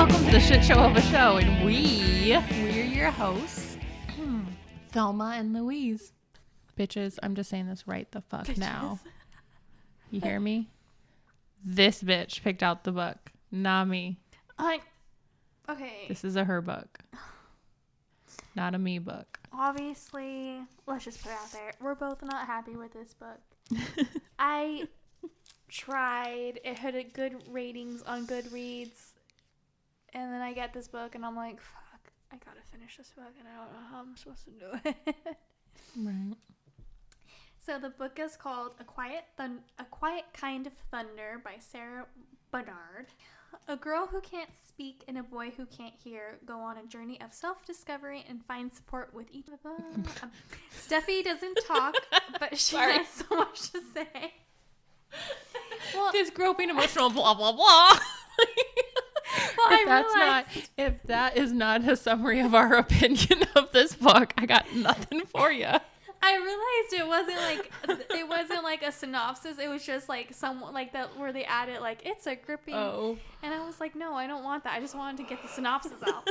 Welcome to the shit show of a show, and we're your hosts, Thelma and Louise. Bitches, I'm just saying this right the fuck bitches. Now. You hear me? This bitch picked out the book, not me. Okay. This is a her book, not a me book. Obviously, let's just put it out there. We're both not happy with this book. I tried. It had good ratings on Goodreads. And then I get this book and I'm like, fuck, I gotta finish this book and I don't know how I'm supposed to do it. Right. So the book is called A Quiet Kind of Thunder by Sarah Bernard. A girl who can't speak and a boy who can't hear go on a journey of self-discovery and find support with each other. Steffi doesn't talk, but she has so much to say. Well, this groping, emotional, blah, blah, blah. If that is not a summary of our opinion of this book, I got nothing for you. I realized it wasn't like a synopsis. It was just like someone like that where they added like it's a gripping. Oh. And I was like, no, I don't want that. I just wanted to get the synopsis out.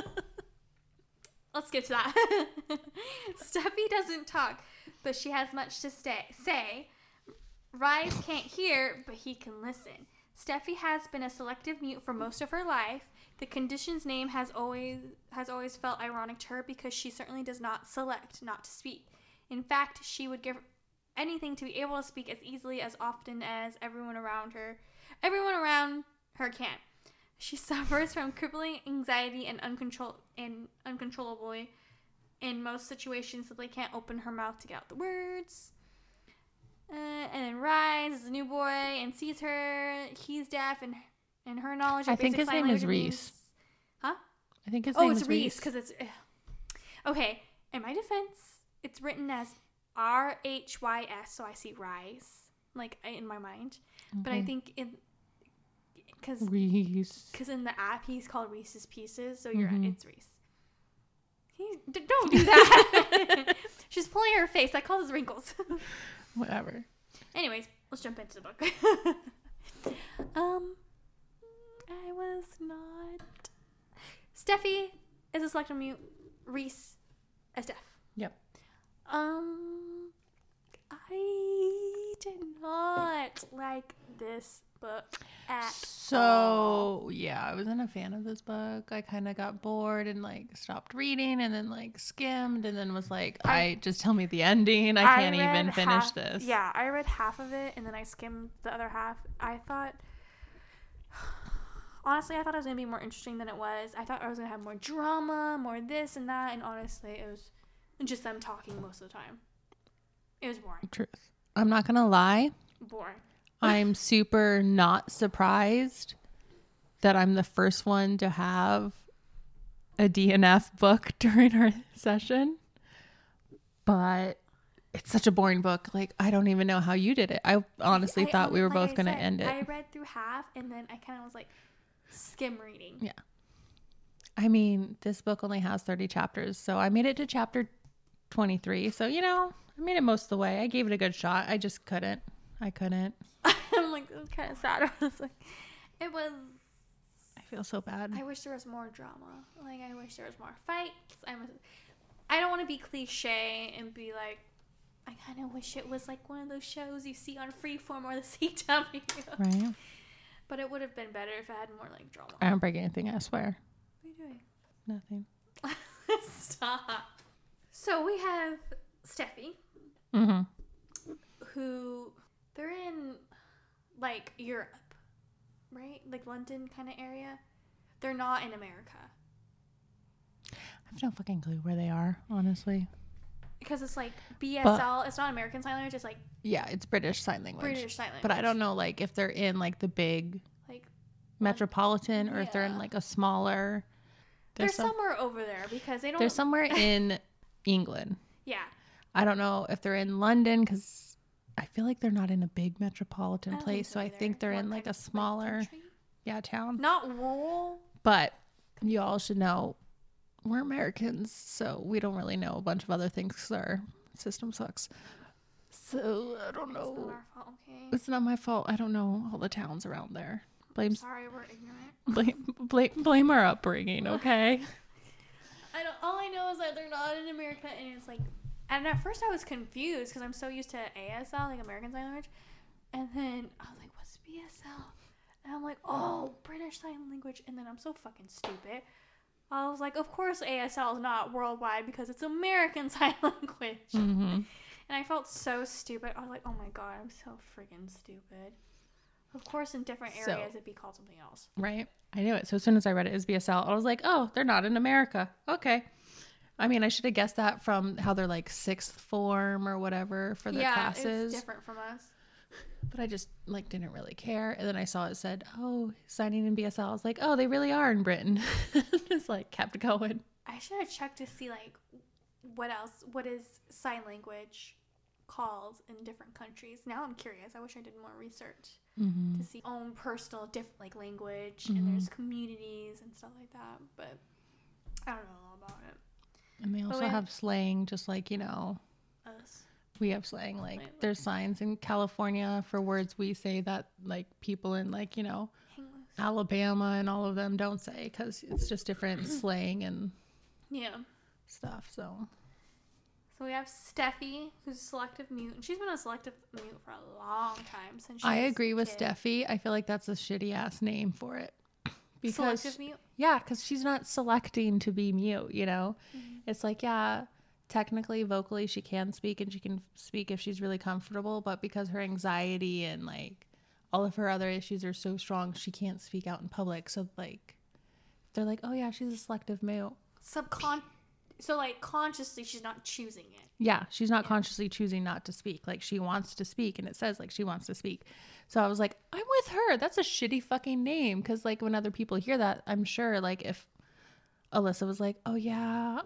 Let's get to that. Steffi doesn't talk, but she has much to say. Rise can't hear, but he can listen. Steffi has been a selective mute for most of her life. The condition's name has always felt ironic to her because she certainly does not select not to speak. In fact, she would give anything to be able to speak as easily as often as everyone around her can. She suffers from crippling anxiety and uncontrollably in most situations simply can't open her mouth to get out the words. And then Rise is a new boy and sees her. He's deaf and her knowledge of basic sign language means... I think his name is Reese. Huh? I think his name is Reese. Oh, it's Reese because it's... Okay, in my defense, it's written as R-H-Y-S, so I see Rise, like, in my mind. Okay. But I think in... Cause, Reese. Because in the app, he's called Reese's Pieces, so you're right, it's Reese. Don't do that! She's pulling her face. I call those wrinkles. Whatever. Anyways, let's jump into the book. I was not. Steffi is a selective mute. Reese is deaf. Yep. I did not like this book at all. So yeah, I wasn't a fan of this book. I kind of got bored and like stopped reading and then like skimmed and then was like, I just tell me the ending. I can't even finish this. Yeah, I read half of it and then I skimmed the other half. I thought, honestly, I thought it was gonna be more interesting than it was. I thought I was gonna have more drama, more this and that, and honestly, it was just them talking most of the time. It was boring. Truth. I'm not gonna lie. Boring. I'm super not surprised that I'm the first one to have a DNF book during our session, but it's such a boring book. Like, I don't even know how you did it. I honestly thought we were both going to end it. I read through half and then I kind of was like skim reading. Yeah. I mean, this book only has 30 chapters, so I made it to chapter 23. So, you know, I made it most of the way. I gave it a good shot. I just couldn't. I'm like, I'm kind of sad. I feel so bad. I wish there was more drama. Like, I wish there was more fights. I don't want to be cliche and be like, I kind of wish it was like one of those shows you see on Freeform or the CW. Right. But it would have been better if I had more like drama. I don't break anything, I swear. What are you doing? Nothing. Stop. So we have Steffi. Mm-hmm. Who they're in like Europe, right? Like London kind of area. They're not in America. I have no fucking clue where they are, honestly. Because it's like BSL. But it's not American Sign Language. It's like, yeah, it's British Sign Language. But I don't know like if they're in like the big like metropolitan London, or if they're in like a smaller. They're somewhere over there because they don't. They're somewhere in England. Yeah. I don't know if they're in London because I feel like they're not in a big metropolitan place, so I think they're in like a smaller town. Not rural. But you all should know we're Americans, so we don't really know a bunch of other things because our system sucks. So I don't know. It's not our fault, okay? It's not my fault. I don't know all the towns around there. Sorry, we're ignorant. Blame our upbringing, okay? All I know is that they're not in America, and it's like, and at first I was confused because I'm so used to ASL, like American Sign Language, and then I was like, what's BSL? And I'm like, oh, British Sign Language, and then I'm so fucking stupid. I was like, of course ASL is not worldwide because it's American Sign Language. Mm-hmm. And I felt so stupid. I was like, oh my God, I'm so freaking stupid. Of course, in different areas, it'd be called something else. Right. I knew it. So as soon as I read it as BSL, I was like, oh, they're not in America. Okay. I mean, I should have guessed that from how they're like sixth form or whatever for their classes. Yeah, it's different from us. But I just like didn't really care. And then I saw it said, oh, signing in BSL. I was like, oh, they really are in Britain. It's like kept going. I should have checked to see like what is sign language called in different countries. Now I'm curious. I wish I did more research to see own personal different like language and there's communities and stuff like that. But I don't know all about it. And they also have slang, just like, you know, us. We have slang. Like there's signs in California for words we say that like people in like, you know, Alabama and all of them don't say because it's just different slang and stuff. So we have Steffi, who's a selective mute, and she's been a selective mute for a long time since she was a kid. I agree with Steffi. I feel like that's a shitty ass name for it. Because, selective mute? Yeah, because she's not selecting to be mute, you know? Mm-hmm. It's like, yeah, technically, vocally, she can speak, and she can speak if she's really comfortable, but because her anxiety and, like, all of her other issues are so strong, she can't speak out in public. So, like, they're like, oh, yeah, she's a selective mute. So, like, consciously, she's not choosing it. Yeah, she's not consciously choosing not to speak. Like, she wants to speak, and it says, like, she wants to speak. So I was like, I'm with her. That's a shitty fucking name. Because, like, when other people hear that, I'm sure, like, if Alyssa was like, oh, yeah,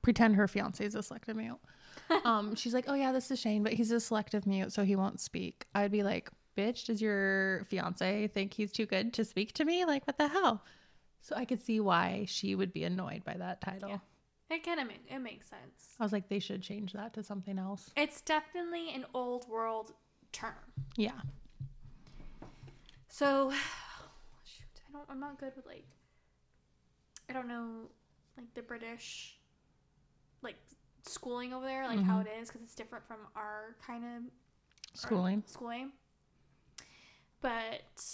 pretend her fiancé is a selective mute. She's like, oh, yeah, this is Shane, but he's a selective mute, so he won't speak. I'd be like, bitch, does your fiancé think he's too good to speak to me? Like, what the hell? So I could see why she would be annoyed by that title. Yeah. It kind of it makes sense. I was like, they should change that to something else. It's definitely an old world term. Yeah. So, shoot, I'm not good with like, I don't know, like the British, like schooling over there, like how it is, because it's different from our kind of schooling. But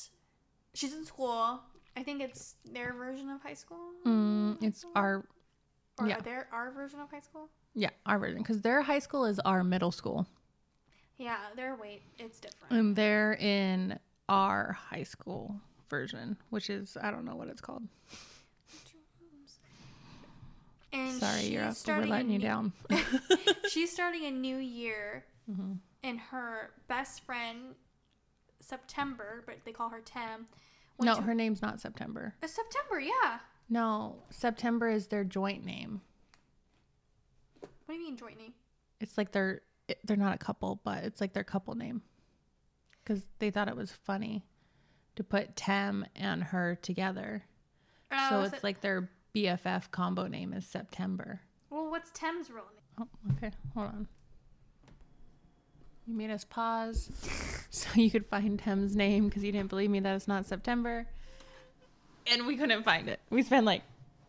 she's in school. I think it's their version of high school. It's our... Or our version of high school? Yeah, our version. Because their high school is our middle school. Yeah, it's different. And they're in our high school version, which is... I don't know what it's called. And sorry, you're up. We're letting you down. She's starting a new year. Mm-hmm. And her best friend, September, but they call her Tem... No, her name's not September. It's September, yeah. No, September is their joint name. What do you mean joint name? It's like they're not a couple, but it's like their couple name. Because they thought it was funny to put Tem and her together. So it's like their BFF combo name is September. Well, what's Tem's real name? Oh, okay. Hold on. You made us pause so you could find Tem's name because you didn't believe me that it's not September. And we couldn't find it. We spent like...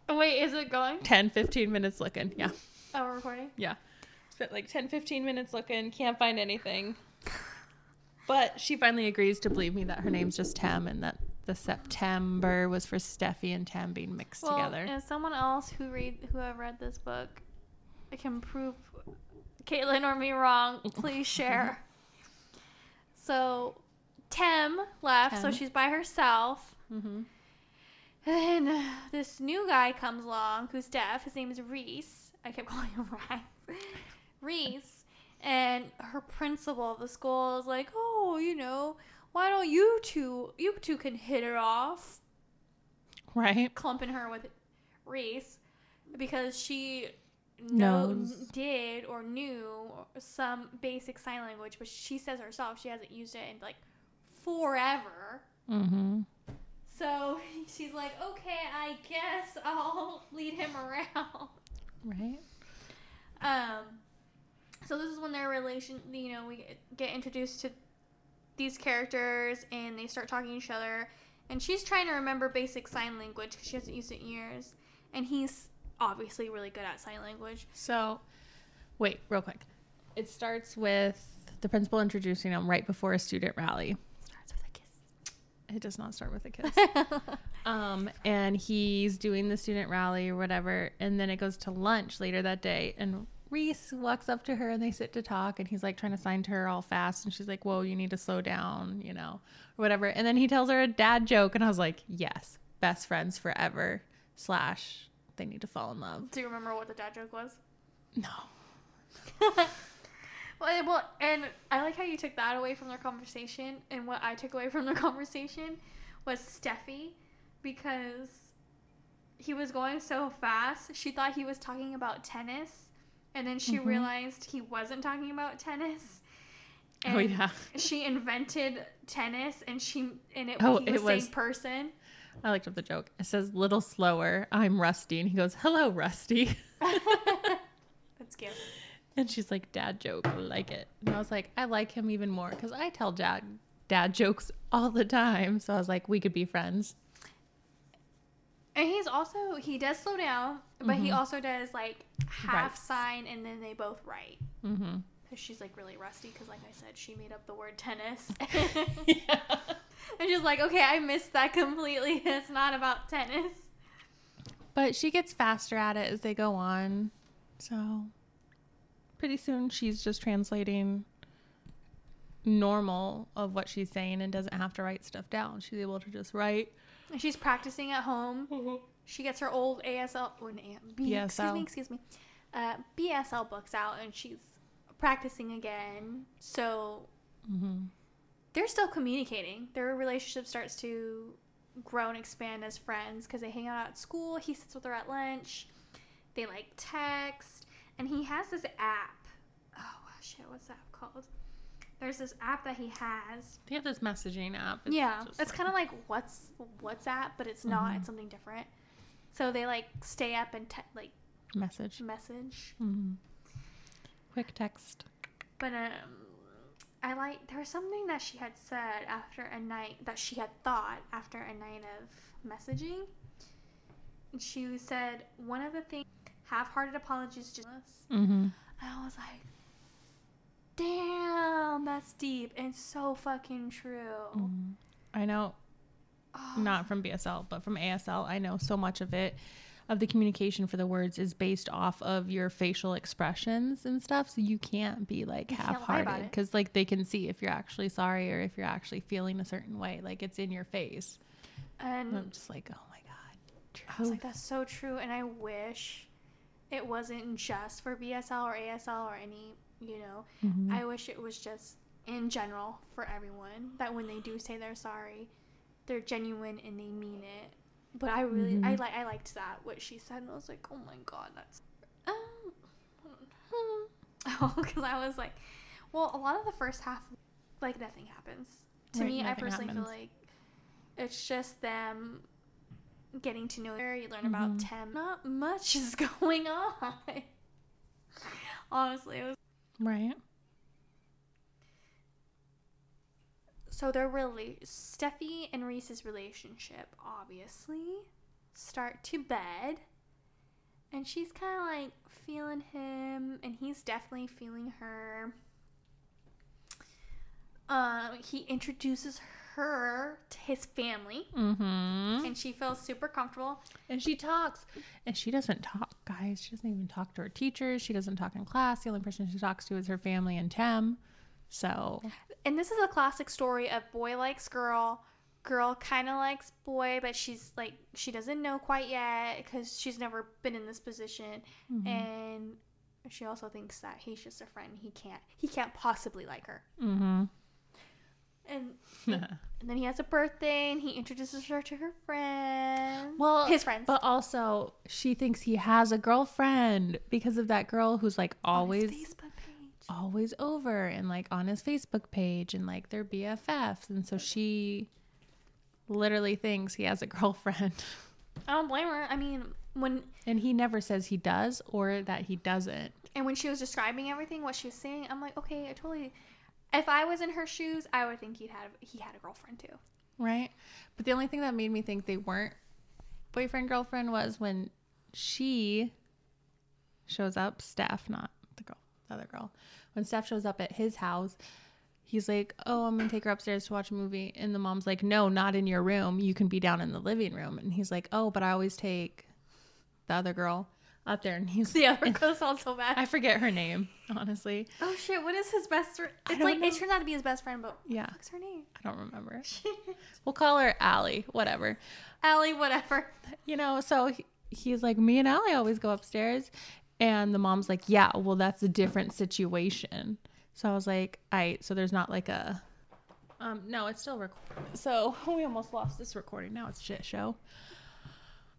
Wait, is it going? 10, 15 minutes looking. Yeah. Oh, we're recording? Yeah. Spent like 10, 15 minutes looking. Can't find anything. But she finally agrees to believe me that her name's just Tem and that the September was for Steffi and Tem being mixed together. And someone else who have read this book, I can prove... Caitlin or me wrong, please share. So Tem left, so she's by herself. Mm-hmm. And then this new guy comes along who's deaf. His name is Reese. I kept calling him Ryan. Reese. And her principal of the school is like, oh, you know, why don't you two can hit it off. Right. Clumping her with Reese because she... knew some basic sign language, but she says herself she hasn't used it in like forever. Mm-hmm. So she's like, okay, I guess I'll lead him around. Right. So this is when their relation, you know, we get introduced to these characters and they start talking to each other. And she's trying to remember basic sign language because she hasn't used it in years. And he's obviously really good at sign language. So, wait, real quick. It starts with the principal introducing him right before a student rally. It starts with a kiss. It does not start with a kiss. And he's doing the student rally or whatever. And then it goes to lunch later that day. And Reese walks up to her and they sit to talk, and he's like trying to sign to her all fast, and she's like, whoa, you need to slow down, you know, or whatever. And then he tells her a dad joke, and I was like, yes, best friends forever / they need to fall in love. Do you remember what the dad joke was? No. Well, and I like how you took that away from their conversation, and what I took away from their conversation was Steffi, because he was going so fast, she thought he was talking about tennis. And then she realized he wasn't talking about tennis. And she invented tennis, and he was saying person. I looked up the joke. It says, little slower, I'm Rusty. And he goes, hello, Rusty. That's cute. And she's like, dad joke, like it. And I was like, I like him even more because I tell dad jokes all the time. So I was like, we could be friends. And he does slow down, but he also does like half sign, and then they both write. Mm-hmm. Because she's like really rusty, because like I said, she made up the word tennis. Yeah. And she's like, okay, I missed that completely. It's not about tennis. But she gets faster at it as they go on. So pretty soon she's just translating normal of what she's saying and doesn't have to write stuff down. She's able to just write. And she's practicing at home. Mm-hmm. She gets her old BSL. Excuse me. BSL books out, and she's practicing again. So they're still communicating. Their relationship starts to grow and expand as friends because they hang out at school. He sits with her at lunch. They like text. And he has this app. Oh, shit. What's that called? There's this app that he has. They have this messaging app. It's kind of like WhatsApp, but it's not. It's something different. So they like stay up and message. Mm-hmm. Quick text. But there was something that she had said after a night that she had thought after a night of messaging. And she said one of the things, half-hearted apologies to us. And I was like, damn, that's deep and so fucking true. I know, not from BSL, but from ASL, I know so much of it, of the communication for the words is based off of your facial expressions and stuff. So you can't be like half-hearted because like they can see if you're actually sorry or if you're actually feeling a certain way. Like it's in your face. And I'm just like, oh my God. Truth. I was like, that's so true. And I wish it wasn't just for BSL or ASL or any... You know, I wish it was just in general for everyone that when they do say they're sorry, they're genuine and they mean it. But I really, I liked that, what she said. And I was like, oh my God, that's, because I was like, well, a lot of the first half, like nothing happens. To me, I personally feel like it's just them getting to know her. You learn about Tem. Not much is going on. Honestly, it was. Right. So their Steffi and Reese's relationship obviously start to bed, and she's kind of like feeling him, and he's definitely feeling her. He introduces her to his family, and she feels super comfortable. And she talks, and she doesn't talk, guys. She doesn't even talk to her teachers. She doesn't talk in class. The only person she talks to is her family and Tem. So, and this is a classic story of boy likes girl, girl kind of likes boy, but she's like she doesn't know quite yet because she's never been in this position, and she also thinks that he's just a friend. He can't possibly like her. And then he has a birthday, and he introduces her to her friends. Well, his friends. But also, she thinks he has a girlfriend because of that girl who's like always, always over, and like on his Facebook page, and like they're BFFs. And so she literally thinks he has a girlfriend. I don't blame her. I mean, and he never says he does or that he doesn't. And when she was describing everything, what she was saying, I'm like, okay, I totally. If I was in her shoes, I would think he had a girlfriend too. Right. But the only thing that made me think they weren't boyfriend, girlfriend was when she shows up, Steph, not the girl, the other girl. When Steph shows up at his house, he's like, oh, I'm going to take her upstairs to watch a movie. And the mom's like, no, not in your room. You can be down in the living room. And he's like, oh, but I always take the other girl up there. And he's the other girl sounds so bad. I forget her name, honestly. Oh, shit. What is his best friend? It's like, know. It turns out to be his best friend, but yeah. What's her name? I don't remember. We'll call her Allie, whatever. Allie, whatever. You know, so he's like, me and Allie always go upstairs. And the mom's like, yeah, well, that's a different situation. So I was like, so there's not like a, no, it's still recording. So we almost lost this recording. Now it's shit show.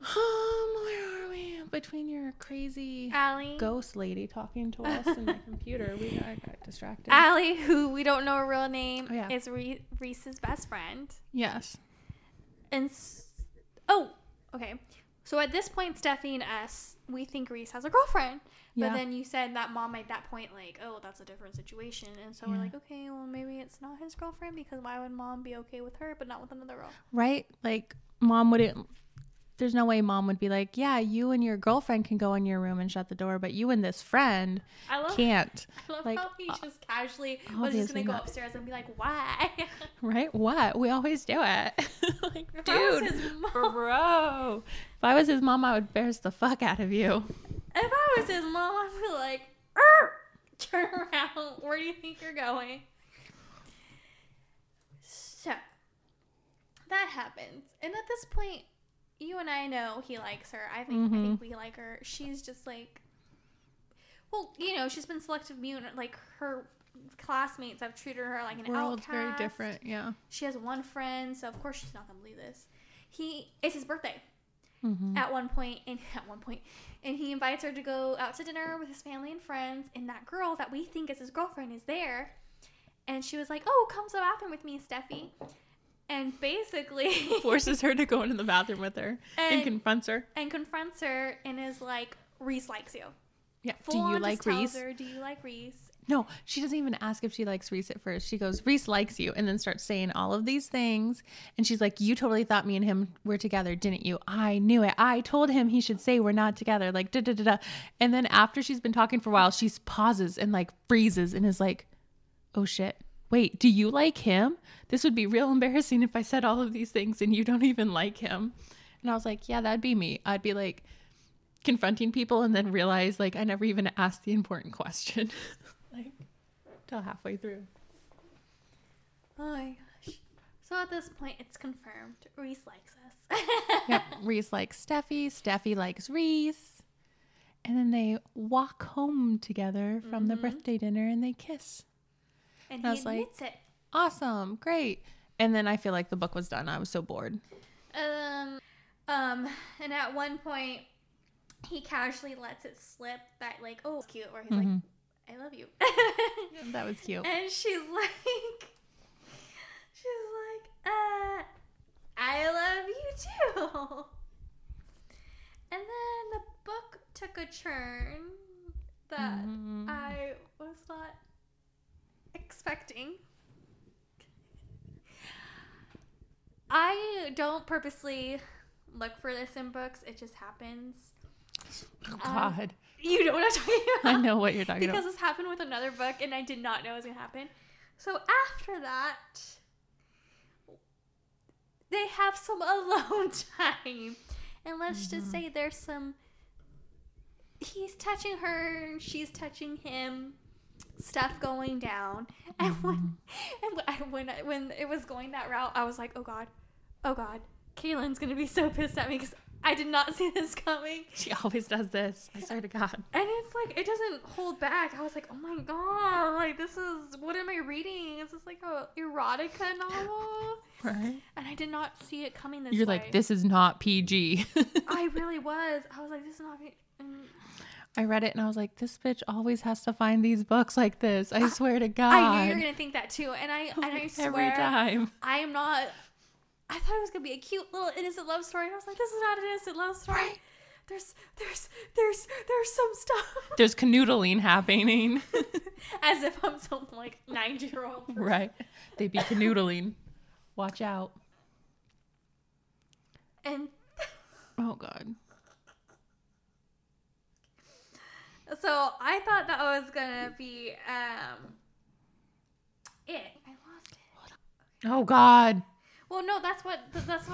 Where are we? Between your crazy Allie ghost lady talking to us and my computer, I got distracted. Allie, who we don't know her real name, is Reese's best friend. Yes. And, okay. So at this point, Steffi and us, we think Reese has a girlfriend. But then you said that mom made that point, like, oh, that's a different situation. And so we're like, okay, well, maybe it's not his girlfriend, because why would mom be okay with her but not with another girl? Right? Like, mom wouldn't. There's no way mom would be like, yeah, you and your girlfriend can go in your room and shut the door, but you and this friend can't. I love like, how he just casually was just going to go upstairs and be like, why? Right? What? We always do it. Like, if bro. If I was his mom, I would embarrass the fuck out of you. If I was his mom, I would be like, turn around. Where do you think you're going? So, that happens. And at this point, you and I know he likes her. I think we like her. She's just like, well, you know, she's been selective mutant. Like, her classmates have treated her like an outcast. Very different, yeah. She has one friend, so of course she's not going to believe this. It's his birthday at one point, and he invites her to go out to dinner with his family and friends, and that girl that we think is his girlfriend is there, and she was like, oh, come to the bathroom with me, Steffi. And basically forces her to go into the bathroom with her and confronts her and is like, Reese likes you. Yeah. Full do you like Reese? Tells her, do you like Reese? No, she doesn't even ask if she likes Reese at first. She goes, Reese likes you, and then starts saying all of these things. And she's like, you totally thought me and him were together, didn't you? I knew it. I told him he should say we're not together. Like, da-da-da-da. And then after she's been talking for a while, she pauses and like freezes and is like, oh shit. Wait, do you like him? This would be real embarrassing if I said all of these things and you don't even like him. And I was like, yeah, that'd be me. I'd be like confronting people and then realize like I never even asked the important question. Like till halfway through. Oh my gosh. So at this point, it's confirmed. Reese likes us. Yep, Reese likes Steffi. Steffi likes Reese. And then they walk home together from the birthday dinner and they kiss. And I was like, it. Awesome, great. And then I feel like the book was done. I was so bored. And at one point, he casually lets it slip that like, oh, it's cute. Or he's like, I love you. That was cute. And she's like, I love you too. And then the book took a turn that I was not expecting. I don't purposely look for this in books. It just happens. Oh, God. You know what I'm talking about. I know what you're talking about. Because this happened with another book and I did not know it was going to happen. So after that, they have some alone time. And let's just say there's some... He's touching her and she's touching him. Stuff going down, and when it was going that route, I was like, oh god, Kaylin's gonna be so pissed at me because I did not see this coming. She always does this, I swear to God. And it's like, it doesn't hold back. I was like, oh my God, like, this is, what am I reading? Is this like a erotica novel? Right. And I did not see it coming this way. You're like, this is not PG. I really was. I was like, this is not PG. I read it and I was like, this bitch always has to find these books like this. I swear to God. I knew you were going to think that too. And I swear. Every time. I am not. I thought it was going to be a cute little innocent love story. And I was like, this is not an innocent love story. Right. there's some stuff. There's canoodling happening. As if I'm some like 9-year-old person. Right. They'd be canoodling. Watch out. And oh God. So I thought that was gonna be it. I lost it. Oh God. Well, no, that's what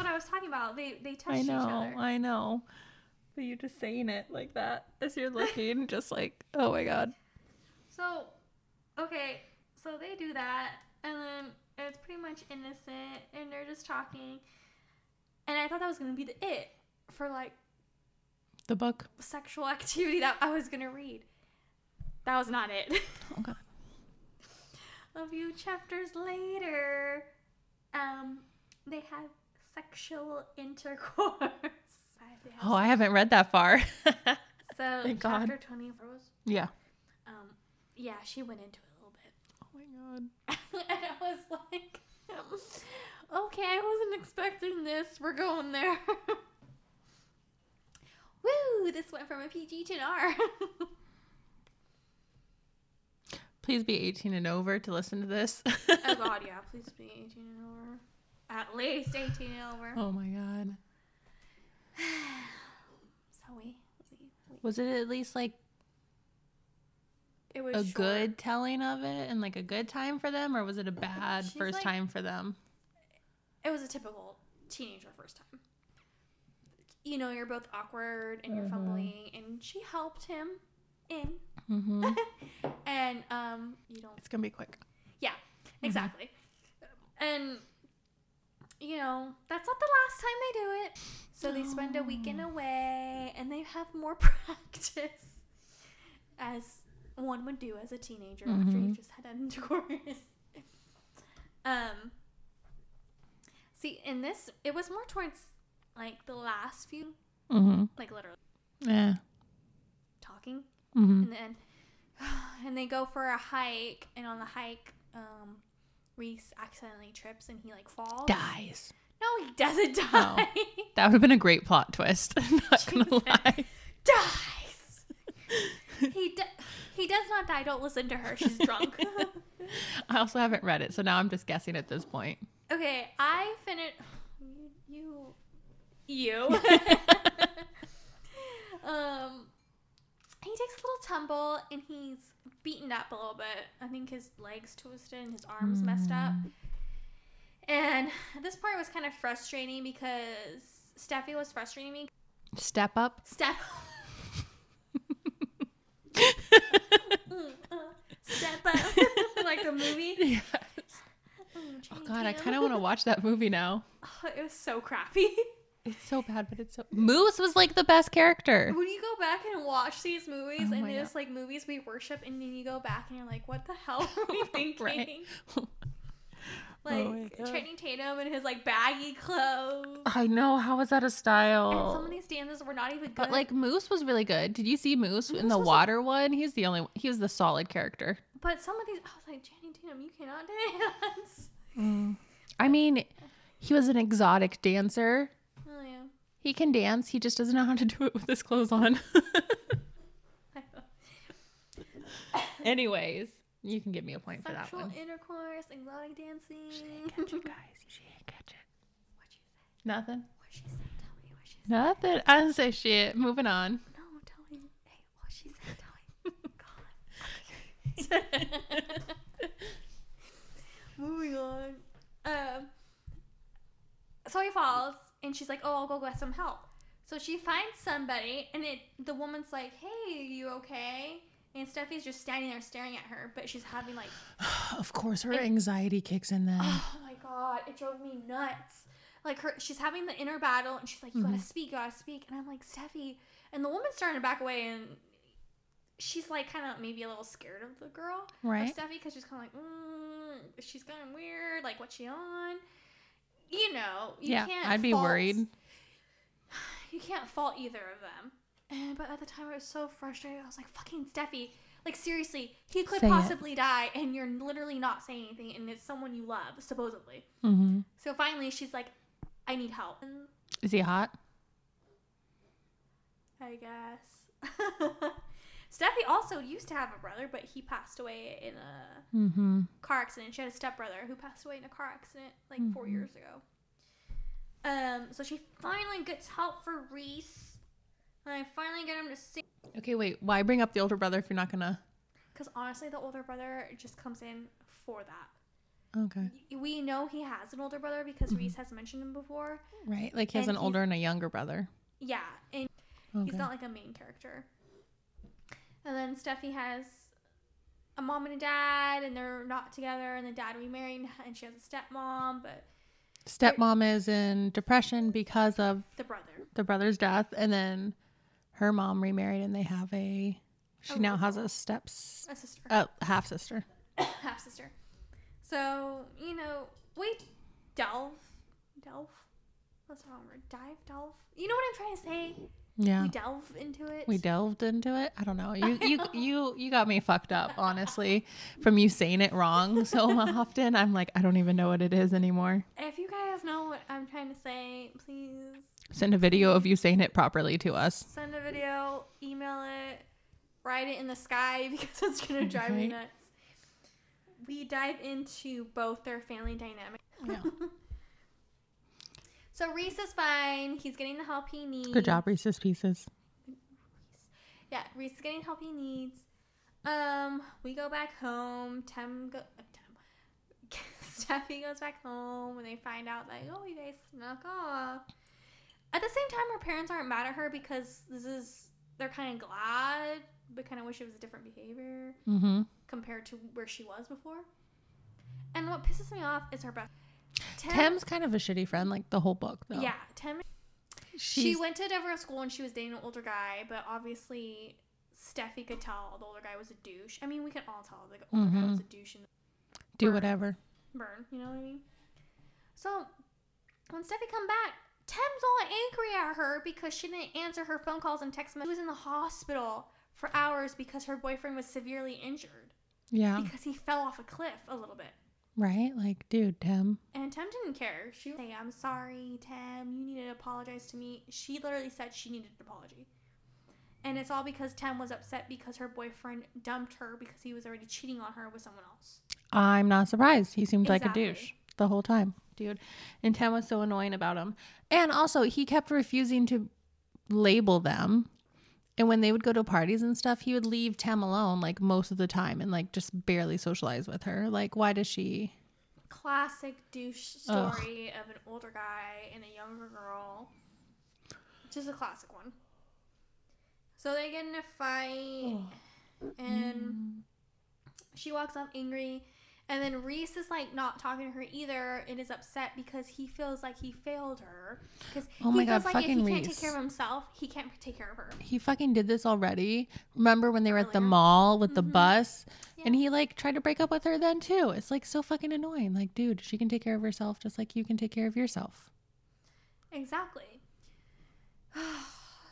I was talking about. They touched each other. I know. But you're just saying it like that as you're looking, just like, oh my God. So, okay, so they do that, and then it's pretty much innocent, and they're just talking. And I thought that was gonna be the it for like the book sexual activity that I was gonna read. That was not it. Oh God. A few chapters later, they had sexual intercourse. Oh, I haven't read that far. So thank chapter God. 24 was. Yeah. Yeah, she went into it a little bit. Oh my God. And I was like, okay, I wasn't expecting this. We're going there. Woo! This went from a PG to an R. Please be 18 and over to listen to this. Oh God, yeah. Please be 18 and over. At least 18 and over. Oh my God. So we was it at least like it was a short. Good telling of it and like a good time for them, or was it a bad She's first like, time for them? It was a typical teenager first time. You know, you're both awkward and you're fumbling, and she helped him in. Mm-hmm. And you don't. It's gonna be quick. Yeah, exactly. Mm-hmm. And you know, that's not the last time they do it. So they spend a weekend away, and they have more practice, as one would do as a teenager after you just had intercourse. See, in this, it was more towards like the last few, like literally, talking, and then, and they go for a hike, and on the hike, Reese accidentally trips and he like falls. Dies. No, he doesn't die. No. That would have been a great plot twist. I'm not going to lie. Dies. He does not die. Don't listen to her. She's drunk. I also haven't read it, so now I'm just guessing at this point. Okay, I finished. You. He takes a little tumble and he's beaten up a little bit. I think his legs twisted and his arms messed up. And this part was kind of frustrating because Steffi was frustrating me. Step up? Step up. Like the movie. Yes. Oh God, I kind of want to watch that movie now. Oh, it was so crappy. It's so bad, but it's so... Moose was like the best character. When you go back and watch these movies, and there's like movies we worship, and then you go back and you're like, what the hell are we thinking? Right. Like Channing Tatum and his like baggy clothes. I know. How is that a style? And some of these dances were not even good. But like Moose was really good. Did you see Moose in the water one? He's the only one. He was the solid character. But some of these, I was like, Channing Tatum, you cannot dance. I mean, he was an exotic dancer. Oh yeah. He can dance. He just doesn't know how to do it with his clothes on. Anyways. You can give me a point for that one. Sexual intercourse, exotic dancing. She didn't catch it, guys. She didn't catch it. What'd you say? Nothing. What'd she say? Tell me what she said. Nothing. I didn't say shit. Moving on. No, I'm telling you. Hey, what she said. Tell me. God. Moving on. So he falls, and she's like, oh, I'll go get some help. So she finds somebody, and the woman's like, hey, you okay? And Steffi's just standing there staring at her, but she's having like... Of course, her anxiety kicks in then. Oh my God, it drove me nuts. Like she's having the inner battle and she's like, you gotta speak, you gotta speak. And I'm like, Steffi. And the woman's starting to back away and she's like kind of maybe a little scared of the girl. Right. Of Steffi, because she's kind of like, she's kind of weird. Like, what's she on? You know, you can't I'd be worried. You can't fault either of them. But at the time, I was so frustrated. I was like, fucking Steffi. Like, seriously, he could possibly die, and you're literally not saying anything, and it's someone you love, supposedly. Mm-hmm. So finally, she's like, I need help. Is he hot? I guess. Steffi also used to have a brother, but he passed away in a car accident. She had a stepbrother who passed away in a car accident like 4 years ago. So she finally gets help for Reese. And I finally get him to sing. Okay, wait. Why bring up the older brother if you're not going to? Because honestly, the older brother just comes in for that. Okay. We know he has an older brother because Reese has mentioned him before. Right. Like he has an older and a younger brother. Yeah. And he's not like a main character. And then Steffi has a mom and a dad, and they're not together, and the dad remarried, and she has a stepmom, but... Stepmom is in depression because of... The brother's death, and then her mom remarried, and they have a... She now has a sister. Half-sister. Half-sister. So, you know, we delve? That's the wrong word. Delve? You know what I'm trying to say? Yeah, we delved into it. I don't know, you got me fucked up honestly from you saying it wrong so often. I'm like, I don't even know what it is anymore. If you guys know what I'm trying to say, please send a video of you saying it properly to us. Send a video, email it, write it in the sky, because it's gonna drive me nuts. We dive into both their family dynamic. Yeah. So Reese is fine. He's getting the help he needs. Good job, Reese's Pieces. Yeah, Reese is getting the help he needs. We go back home. Steffi goes back home when they find out, like, oh, you guys snuck off. At the same time, her parents aren't mad at her because they're kind of glad, but kind of wish it was a different behavior compared to where she was before. And what pisses me off is her Tem's kind of a shitty friend, like the whole book, though. Yeah, Tem. She went to Denver school and she was dating an older guy, but obviously Steffi could tell the older guy was a douche. I mean, we can all tell the older guy was a douche. And burn, you know what I mean? So when Steffi come back, Tem's all angry at her because she didn't answer her phone calls and text messages. She was in the hospital for hours because her boyfriend was severely injured. Yeah. Because he fell off a cliff a little bit. Right? Like, dude, Tem. And Tem didn't care. She was like, I'm sorry, Tem. You need to apologize to me. She literally said she needed an apology. And it's all because Tem was upset because her boyfriend dumped her because he was already cheating on her with someone else. I'm not surprised. He seemed like a douche the whole time, dude. And Tem was so annoying about him. And also, he kept refusing to label them. And when they would go to parties and stuff, he would leave Tem alone, like, most of the time and, like, just barely socialize with her. Like, why does she... Classic douche story of an older guy and a younger girl. Just a classic one. So they get in a fight, and she walks off angry. And then Reese is, like, not talking to her either and is upset because he feels like he failed her. Because if he can't take care of himself, he can't take care of her. He fucking did this already. Remember when they were at the mall with the bus? Yeah. And he, like, tried to break up with her then, too. It's, like, so fucking annoying. Like, dude, she can take care of herself just like you can take care of yourself. Exactly.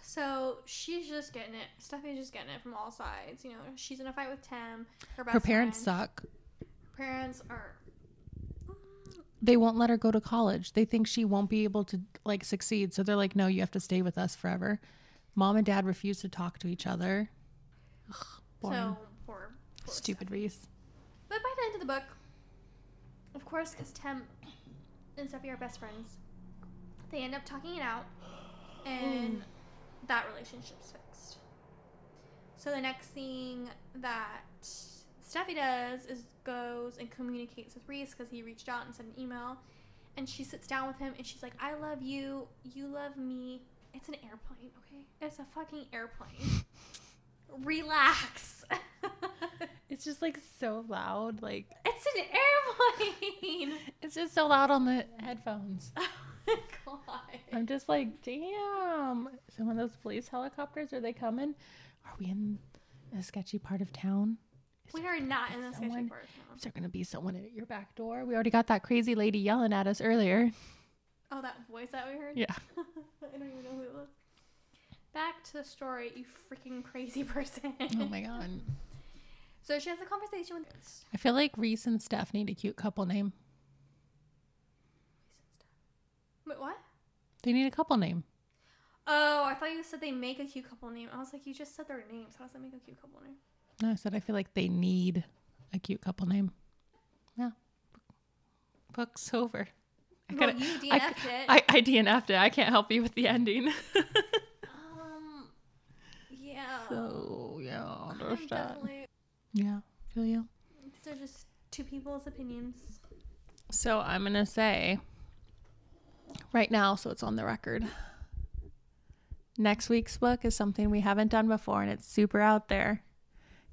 So she's just getting it. Steffi's just getting it from all sides. You know, she's in a fight with Tem. Her parents suck. Parents are they won't let her go to college. They think she won't be able to, like, succeed, so they're like, no, you have to stay with us forever. Mom and dad refuse to talk to each other. Ugh, so poor stupid Steffi. Reese. But by the end of the book, of course, because Tem and Steffi are best friends, they end up talking it out, and that relationship's fixed. So the next thing that Steffi does is goes and communicates with Reese because he reached out and sent an email, and she sits down with him and she's like, I love you, you love me. It's an airplane, okay? It's a fucking airplane. Relax. It's just, like, so loud. Like, it's an airplane. It's just so loud on the headphones. Oh my god. I'm just like, damn. Some of those police helicopters, are they coming? Are we in a sketchy part of town? We are not in this kitchen part. Is there going to be someone at your back door? We already got that crazy lady yelling at us earlier. Oh, that voice that we heard? Yeah. I don't even know who it was. Back to the story, you freaking crazy person. Oh, my God. So she has a conversation with... I feel like Reese and Steph need a cute couple name. Reese and Steph. Wait, what? They need a couple name. Oh, I thought you said they make a cute couple name. I was like, you just said their names. How does that make a cute couple name? No, I said I feel like they need a cute couple name. Yeah. Book's over. Well, you DNF'd it. I DNF'd it. I can't help you with the ending. Yeah. So, yeah, I understand. Definitely... Yeah, feel you. These are just two people's opinions. So I'm going to say right now, so it's on the record, next week's book is something we haven't done before, and it's super out there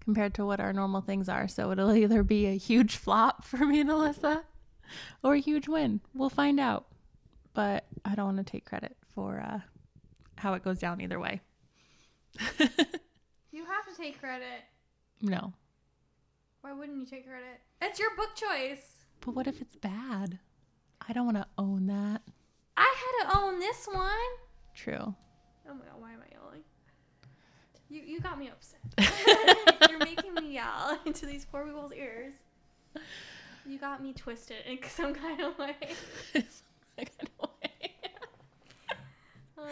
compared to what our normal things are. So it'll either be a huge flop for me and Alyssa or a huge win. We'll find out. But I don't want to take credit for how it goes down either way. You have to take credit. No. Why wouldn't you take credit? That's your book choice. But what if it's bad? I don't want to own that. I had to own this one. True. Oh my god, why am I yelling? You got me upset. You're making me yell into these poor people's ears. You got me twisted in some kind of way. Oh my god.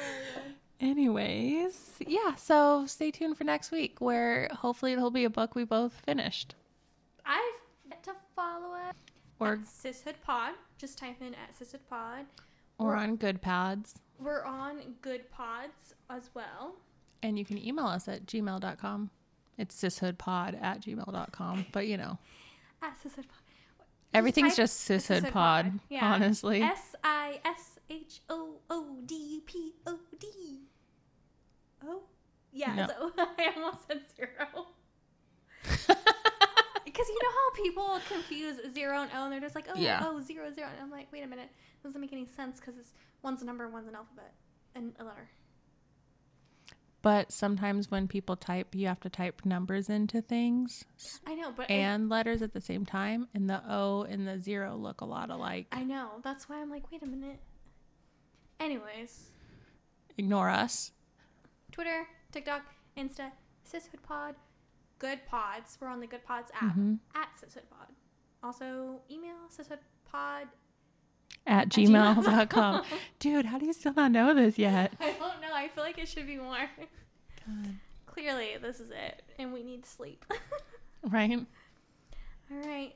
Anyways, yeah, so stay tuned for next week where hopefully it'll be a book we both finished. I've had to follow it at Sishoodpod. Just type in at Sishoodpod. Or on GoodPods. We're on GoodPods as well. And you can email us at gmail.com. It's sishoodpod@gmail.com. But, you know. At Sishoodpod. Everything's just Sishoodpod, yeah. Honestly. Sishoodpod. Oh, yeah. No. So I almost said zero. Because you know how people confuse zero and O, and they're just like, zero, zero. And I'm like, wait a minute. It doesn't make any sense because one's a number, one's an alphabet, and a letter. But sometimes when people type, you have to type numbers into things. I know, but... And letters at the same time. And the O and the zero look a lot alike. I know. That's why I'm like, wait a minute. Anyways. Ignore us. Twitter, TikTok, Insta, Sishoodpod, Good Pods. We're on the Good Pods app. Mm-hmm. At Sishoodpod. Also, email Sishoodpod at gmail.com. Dude, how do you still not know this yet? I don't know. I feel like it should be more. God. Clearly, this is it, and we need sleep. Right? All right.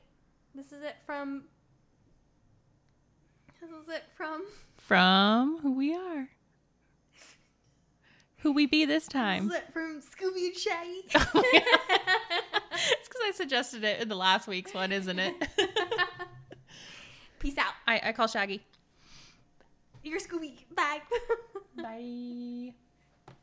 This is it from... From who we are. Who we be this time. This is it from Scooby and Shaggy. Oh, it's because I suggested it in the last week's one, isn't it? Peace out. I call Shaggy. You're Scooby. Bye. Bye.